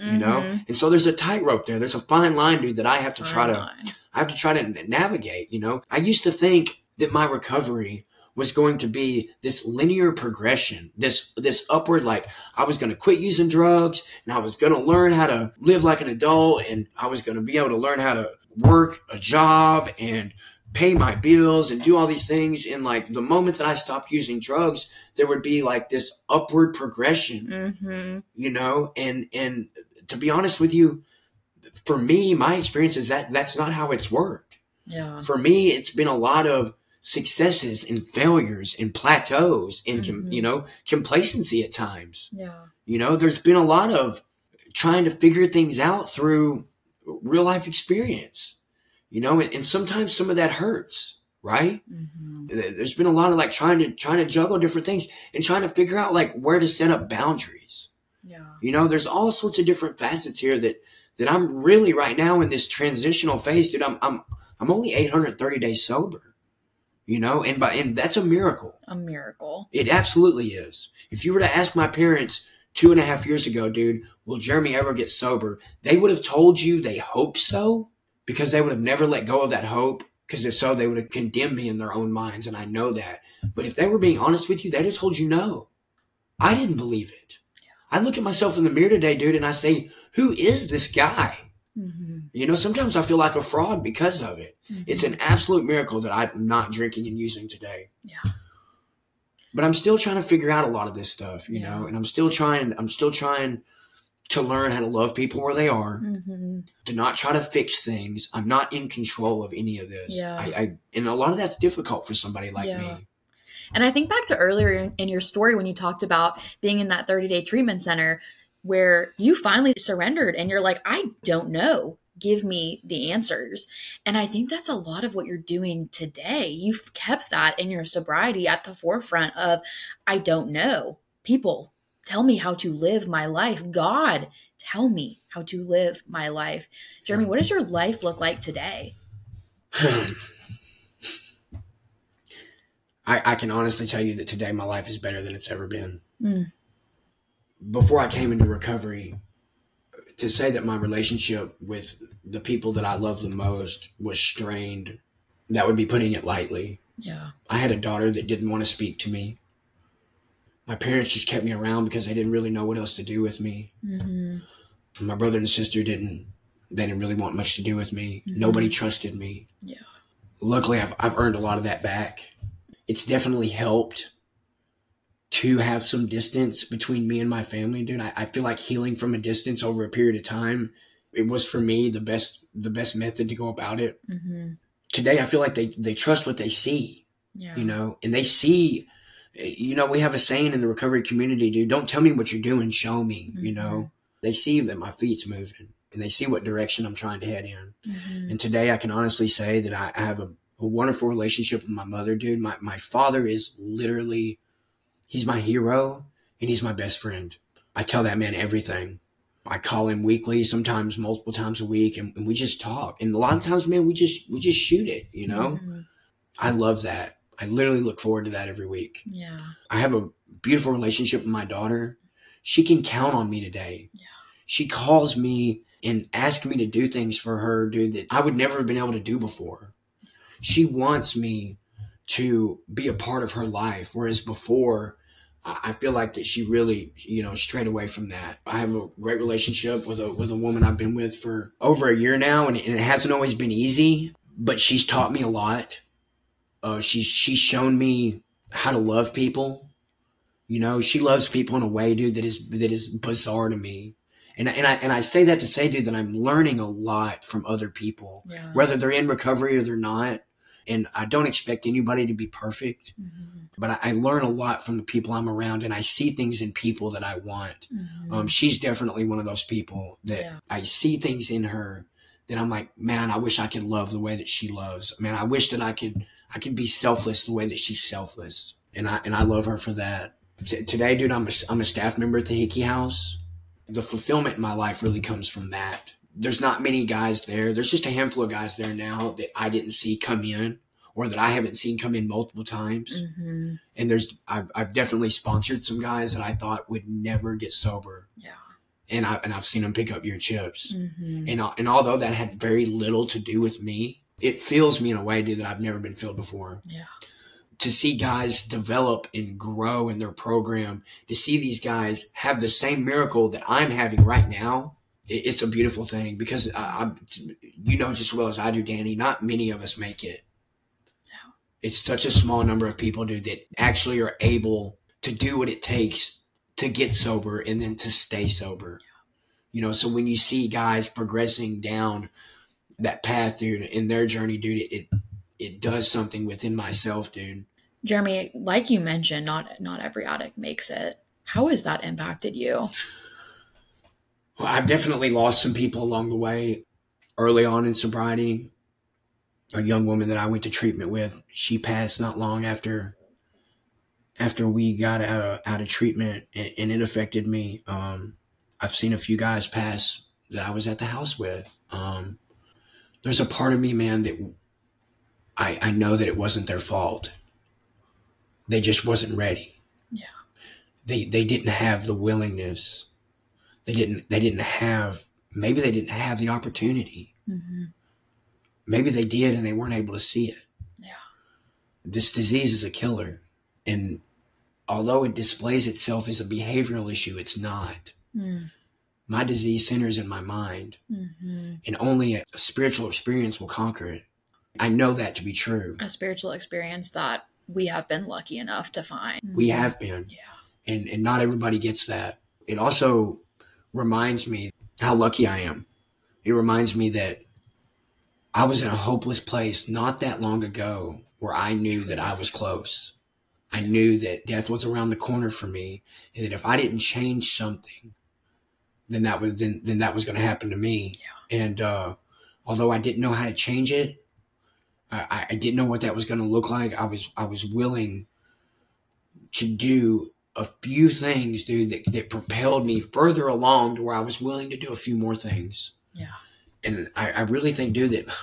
mm-hmm. you know? And so there's a tightrope there. There's a fine line, dude, that I have to try to navigate, you know? I used to think that my recovery was going to be this linear progression, this upward, like I was going to quit using drugs and I was going to learn how to live like an adult and I was going to be able to learn how to work a job and pay my bills and do all these things. And like the moment that I stopped using drugs, there would be like this upward progression, mm-hmm. you know? And to be honest with you, for me, my experience is that that's not how it's worked. Yeah. For me, it's been a lot of successes and failures and plateaus and, mm-hmm. you know, complacency at times. Yeah. You know, there's been a lot of trying to figure things out through real life experience, you know, and sometimes some of that hurts, right? Mm-hmm. There's been a lot of like trying to juggle different things and trying to figure out like where to set up boundaries. Yeah. You know, there's all sorts of different facets here that I'm really right now in this transitional phase, dude. I'm only 830 days sober. You know, and that's a miracle. A miracle. It absolutely is. If you were to ask my parents, 2.5 years ago, dude, will Jeremy ever get sober? They would have told you they hope so, because they would have never let go of that hope. Because if so, they would have condemned me in their own minds. And I know that. But if they were being honest with you, they'd have told you no. I didn't believe it. I look at myself in the mirror today, dude, and I say, who is this guy? Mm-hmm. You know, sometimes I feel like a fraud because of it. Mm-hmm. It's an absolute miracle that I'm not drinking and using today. Yeah. But I'm still trying to figure out a lot of this stuff, you know, and I'm still trying to learn how to love people where they are, mm-hmm. to not try to fix things. I'm not in control of any of this. Yeah. And a lot of that's difficult for somebody like me. And I think back to earlier in your story when you talked about being in that 30-day treatment center where you finally surrendered and you're like, I don't know. Give me the answers. And I think that's a lot of what you're doing today. You've kept that in your sobriety at the forefront of, I don't know. People, tell me how to live my life. God, tell me how to live my life. Jeremy, what does your life look like today? I can honestly tell you that today my life is better than it's ever been. Mm. Before I came into recovery, to say that my relationship with the people that I love the most was strained, that would be putting it lightly. Yeah. I had a daughter that didn't want to speak to me. My parents just kept me around because they didn't really know what else to do with me. Mm-hmm. My brother and sister didn't really want much to do with me. Mm-hmm. Nobody trusted me. Yeah. Luckily, I've earned a lot of that back. It's definitely helped to have some distance between me and my family, dude. I feel like healing from a distance over a period of time, it was for me the best method to go about it. Mm-hmm. Today, I feel like they trust what they see, you know, and they see, you know, we have a saying in the recovery community, dude, don't tell me what you're doing, show me, mm-hmm. you know. They see that my feet's moving and they see what direction I'm trying to head in. Mm-hmm. And today I can honestly say that I have a wonderful relationship with my mother, dude. My father is literally, he's my hero and he's my best friend. I tell that man everything. I call him weekly, sometimes multiple times a week, and we just talk. And a lot of times, man, we just shoot it, you know? Mm-hmm. I love that. I literally look forward to that every week. Yeah. I have a beautiful relationship with my daughter. She can count on me today. Yeah. She calls me and asks me to do things for her, dude, that I would never have been able to do before. She wants me to be a part of her life, whereas before, I feel like that she really, you know, strayed away from that. I have a great relationship with a woman I've been with for over a year now, and it hasn't always been easy, but she's taught me a lot. She's shown me how to love people. You know, she loves people in a way, dude, that is bizarre to me. And I say that to say, dude, that I'm learning a lot from other people, whether they're in recovery or they're not. And I don't expect anybody to be perfect, mm-hmm. but I learn a lot from the people I'm around and I see things in people that I want. Mm-hmm. She's definitely one of those people that I see things in her that I'm like, man, I wish I could love the way that she loves. Man, I wish that I could be selfless the way that she's selfless. And I love her for that. Today, dude, I'm a staff member at the Hickey House. The fulfillment in my life really comes from that. There's not many guys there. There's just a handful of guys there now that I didn't see come in or that I haven't seen come in multiple times. Mm-hmm. And I've definitely sponsored some guys that I thought would never get sober. Yeah. And I've seen them pick up your chips. Mm-hmm. And although that had very little to do with me, it fills me in a way, dude, that I've never been filled before. Yeah. To see guys develop and grow in their program, to see these guys have the same miracle that I'm having right now, it's a beautiful thing because, you know just as well as I do, Danny, not many of us make it. No. It's such a small number of people, dude, that actually are able to do what it takes to get sober and then to stay sober. Yeah. You know, so when you see guys progressing down that path, dude, in their journey, dude, it does something within myself, dude. Jeremy, like you mentioned, not every addict makes it. How has that impacted you? Well, I've definitely lost some people along the way. Early on in sobriety, a young woman that I went to treatment with, she passed not long after we got out of treatment, and it affected me. I've seen a few guys pass that I was at the house with. There's a part of me, man, that I know that it wasn't their fault. They just wasn't ready. Yeah. they didn't have the willingness. Maybe they didn't have the opportunity. Mm-hmm. Maybe they did and they weren't able to see it. Yeah. This disease is a killer. And although it displays itself as a behavioral issue, it's not. Mm. My disease centers in my mind, mm-hmm. and only a spiritual experience will conquer it. I know that to be true. A spiritual experience that we have been lucky enough to find. We have been. Yeah. And not everybody gets that. It also reminds me how lucky I am. It reminds me that I was in a hopeless place not that long ago where I knew that I was close. I knew that death was around the corner for me, and that if I didn't change something, then that was going to happen to me. Yeah. And although I didn't know how to change it, I didn't know what that was going to look like. I was willing to do a few things, dude, that propelled me further along to where I was willing to do a few more things. Yeah. And I really think, dude, that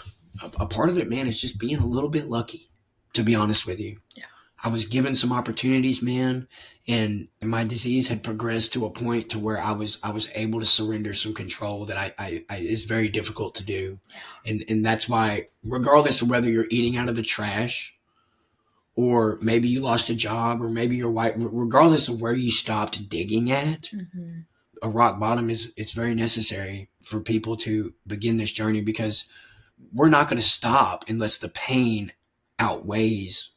a part of it, man, is just being a little bit lucky, to be honest with you. Yeah. I was given some opportunities, man, and my disease had progressed to a point to where I was able to surrender some control that I is very difficult to do. And that's why, regardless of whether you're eating out of the trash or maybe you lost a job or maybe you're white, regardless of where you stopped digging at, mm-hmm. a rock bottom it's very necessary for people to begin this journey, because we're not going to stop unless the pain outweighs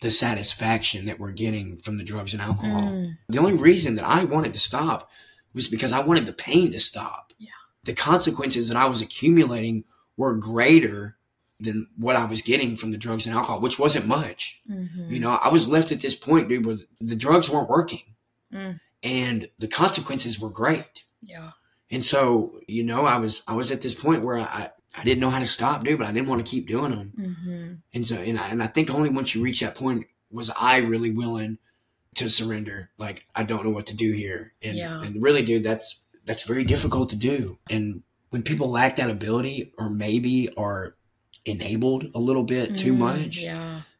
the satisfaction that we're getting from the drugs and alcohol. Mm. The only reason that I wanted to stop was because I wanted the pain to stop. Yeah. The consequences that I was accumulating were greater than what I was getting from the drugs and alcohol, which wasn't much. Mm-hmm. You know, I was left at this point, dude, where the drugs weren't working and the consequences were great. Yeah. And so, you know, I was at this point where I didn't know how to stop, dude, but I didn't want to keep doing them. Mm-hmm. And so, and I think only once you reach that point was I really willing to surrender. Like, I don't know what to do here. And really, dude, that's very difficult to do. And when people lack that ability, or maybe are enabled a little bit too much,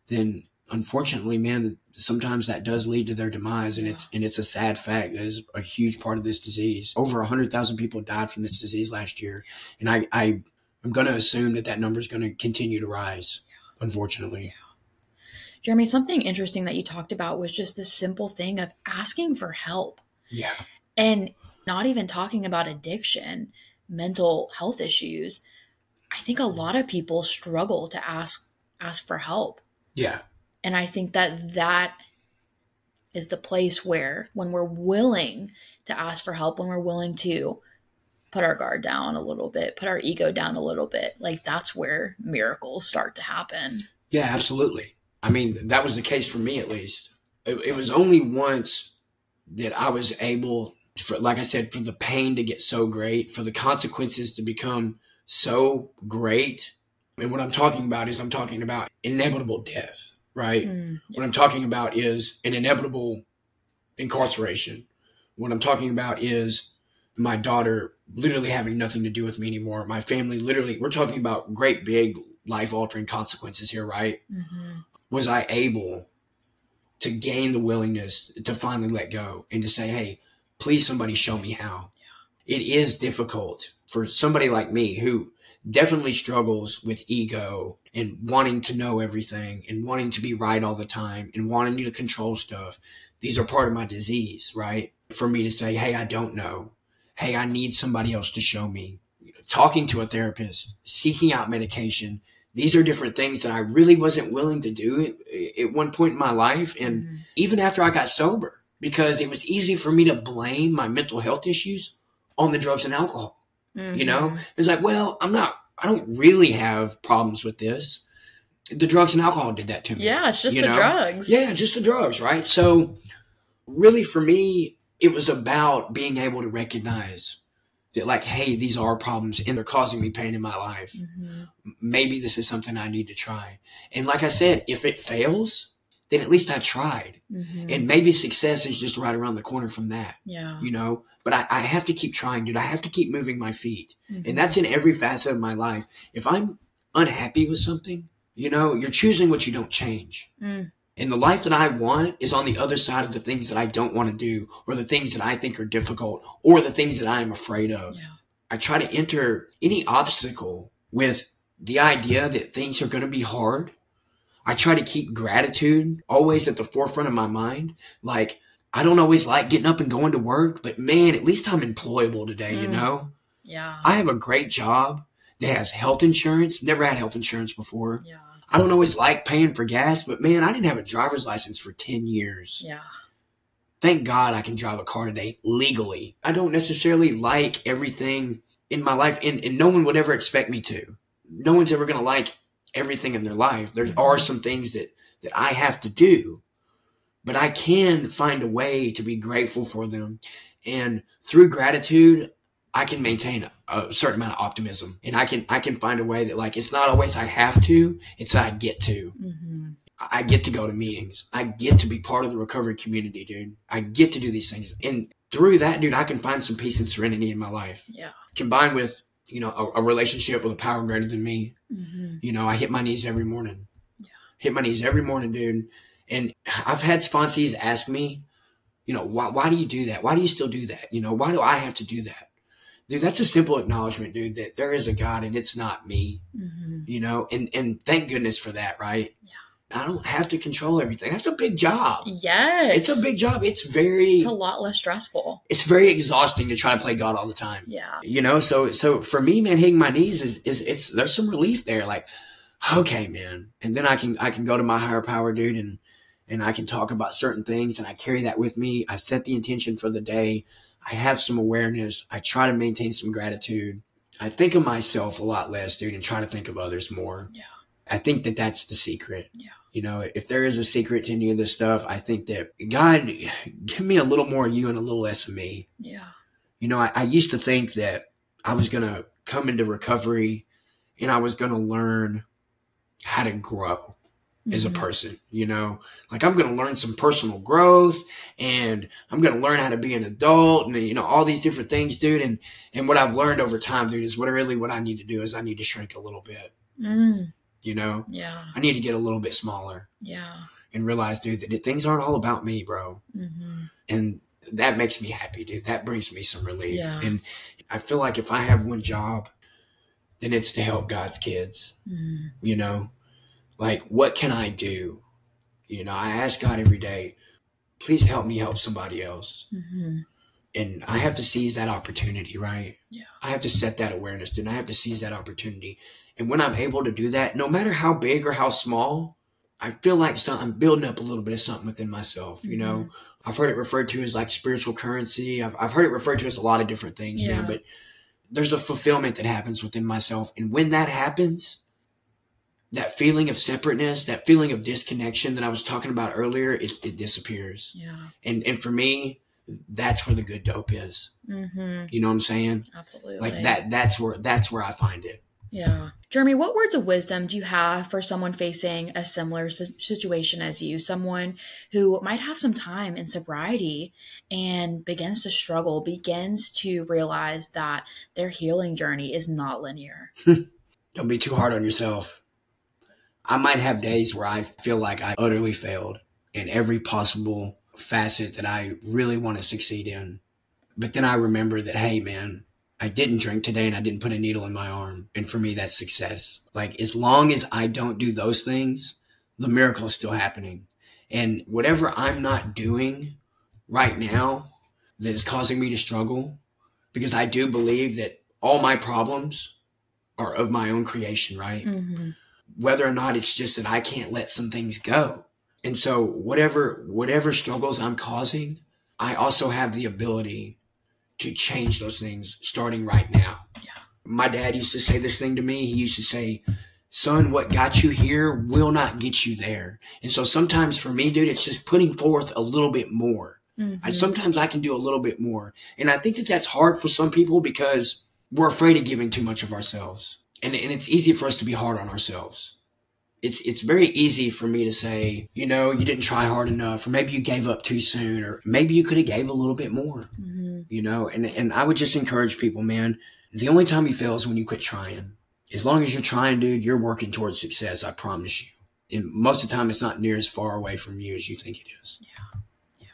then unfortunately, man, sometimes that does lead to their demise. And it's a sad fact. That is a huge part of this disease. Over 100,000 people died from this disease last year. And I'm going to assume that number is going to continue to rise, unfortunately. Yeah. Jeremy, something interesting that you talked about was just this simple thing of asking for help. Yeah. And not even talking about addiction, mental health issues. I think a lot of people struggle to ask for help. Yeah. And I think that is the place where, when we're willing to ask for help, when we're willing to put our guard down a little bit, put our ego down a little bit, like, that's where miracles start to happen. Yeah, absolutely. I mean, that was the case for me, at least. It was only once that I was able, for the pain to get so great, for the consequences to become so great. And what I'm talking about is, I'm talking about inevitable death, right? Mm, yeah. What I'm talking about is an inevitable incarceration. What I'm talking about is my daughter literally having nothing to do with me anymore. My family, literally, we're talking about great big life-altering consequences here, right? Mm-hmm. Was I able to gain the willingness to finally let go and to say, hey, please somebody show me how? Yeah. It is difficult for somebody like me who definitely struggles with ego and wanting to know everything and wanting to be right all the time and wanting you to control stuff. These are part of my disease, right? For me to say, hey, I don't know. Hey, I need somebody else to show me. Talking to a therapist, seeking out medication. These are different things that I really wasn't willing to do at one point in my life. And even after I got sober, because it was easy for me to blame my mental health issues on the drugs and alcohol. Mm-hmm. You know, it's like, well, I don't really have problems with this. The drugs and alcohol did that to me. Yeah, it's just drugs. Yeah, just the drugs, right? So really for me, it was about being able to recognize that, like, hey, these are problems and they're causing me pain in my life. Mm-hmm. Maybe this is something I need to try. And like I said, if it fails, then at least I tried. Mm-hmm. And maybe success is just right around the corner from that. Yeah. You know, but I have to keep trying, dude. I have to keep moving my feet. Mm-hmm. And that's in every facet of my life. If I'm unhappy with something, you know, you're choosing what you don't change. Mm. And the life that I want is on the other side of the things that I don't want to do, or the things that I think are difficult, or the things that I am afraid of. Yeah. I try to enter any obstacle with the idea that things are going to be hard. I try to keep gratitude always at the forefront of my mind. Like, I don't always like getting up and going to work, but man, at least I'm employable today, you know? Yeah. I have a great job that has health insurance. Never had health insurance before. Yeah. I don't always like paying for gas, but man, I didn't have a driver's license for 10 years. Yeah. Thank God I can drive a car today legally. I don't necessarily like everything in my life, and no one would ever expect me to. No one's ever going to like everything in their life. There are some things that I have to do, but I can find a way to be grateful for them. And through gratitude, I can maintain a certain amount of optimism, and I can find a way that, like, it's not always I have to, it's I get to. Mm-hmm. I get to go to meetings. I get to be part of the recovery community, dude. I get to do these things. And through that, dude, I can find some peace and serenity in my life. Yeah. Combined with, you know, a relationship with a power greater than me. Mm-hmm. You know, I hit my knees every morning. Yeah. Hit my knees every morning, dude. And I've had sponsees ask me, you know, why do you do that? Why do you still do that? You know, why do I have to do that? Dude, that's a simple acknowledgement, dude, that there is a God and it's not me, you know, and thank goodness for that, right? Yeah. I don't have to control everything. That's a big job. Yes. It's a big job. It's a lot less stressful. It's very exhausting to try to play God all the time. Yeah. You know, so for me, man, hitting my knees is there's some relief there. Like, okay, man. And then I can go to my higher power, dude, and I can talk about certain things, and I carry that with me. I set the intention for the day. I have some awareness. I try to maintain some gratitude. I think of myself a lot less, dude, and try to think of others more. Yeah. I think that that's the secret. Yeah. You know, if there is a secret to any of this stuff, I think that God, give me a little more of you and a little less of me. Yeah. You know, I used to think that I was going to come into recovery and I was going to learn how to grow as a person, you know, like I'm going to learn some personal growth and I'm going to learn how to be an adult and, you know, all these different things, dude. And what I've learned over time, dude, is what I need to do is I need to shrink a little bit, you know? Yeah. I need to get a little bit smaller. Yeah. And realize, dude, that things aren't all about me, bro. And that makes me happy, dude. That brings me some relief. Yeah. And I feel like if I have one job, then it's to help God's kids, you know? Like, what can I do? You know, I ask God every day, please help me help somebody else. And I have to seize that opportunity, right? Yeah. I have to set that awareness, and I have to seize that opportunity. And when I'm able to do that, no matter how big or how small, I feel like I'm building up a little bit of something within myself. You know, I've heard it referred to as like spiritual currency. I've heard it referred to as a lot of different things, man, but there's a fulfillment that happens within myself. And when that happens, that feeling of separateness, that feeling of disconnection that I was talking about earlier, it disappears. Yeah. And for me, that's where the good dope is. You know what I'm saying? Absolutely. Like that's where I find it. Yeah. Jeremy, what words of wisdom do you have for someone facing a similar situation as you? Someone who might have some time in sobriety and begins to struggle, begins to realize that their healing journey is not linear. Don't be too hard on yourself. I might have days where I feel like I utterly failed in every possible facet that I really want to succeed in. But then I remember that, hey, man, I didn't drink today and I didn't put a needle in my arm. And for me, that's success. Like, as long as I don't do those things, the miracle is still happening. And whatever I'm not doing right now that is causing me to struggle, because I do believe that all my problems are of my own creation, right? Whether or not it's just that I can't let some things go. And so whatever struggles I'm causing, I also have the ability to change those things starting right now. Yeah. My dad used to say this thing to me. He used to say, son, what got you here will not get you there. And so sometimes for me, dude, it's just putting forth a little bit more. Sometimes I can do a little bit more. And I think that that's hard for some people because we're afraid of giving too much of ourselves. And it's easy for us to be hard on ourselves. It's very easy for me to say, you know, you didn't try hard enough, or maybe you gave up too soon, or maybe you could have gave a little bit more, you know, and I would just encourage people, man, the only time you fail is when you quit trying. As long as you're trying, dude, you're working towards success. I promise you. and most of the time it's not near as far away from you as you think it is. Yeah. Yeah.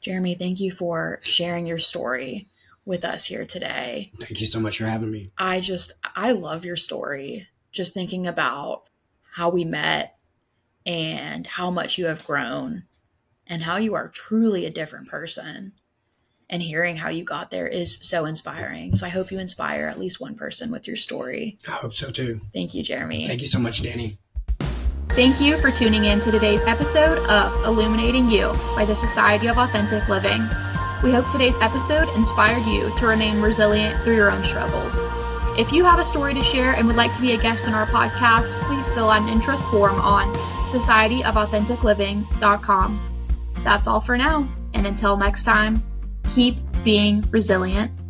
Jeremy, thank you for sharing your story with us here today. Thank you so much for having me. I love your story. Just thinking about how we met and how much you have grown and how you are truly a different person, and hearing how you got there is so inspiring. So I hope you inspire at least one person with your story. I hope so too. Thank you, Jeremy. Thank you so much, Danny. Thank you for tuning in to today's episode of Illuminating You by the Society of Authentic Living. We hope today's episode inspired you to remain resilient through your own struggles. If you have a story to share and would like to be a guest on our podcast, please fill out an interest form on societyofauthenticliving.com. That's all for now, and until next time, keep being resilient.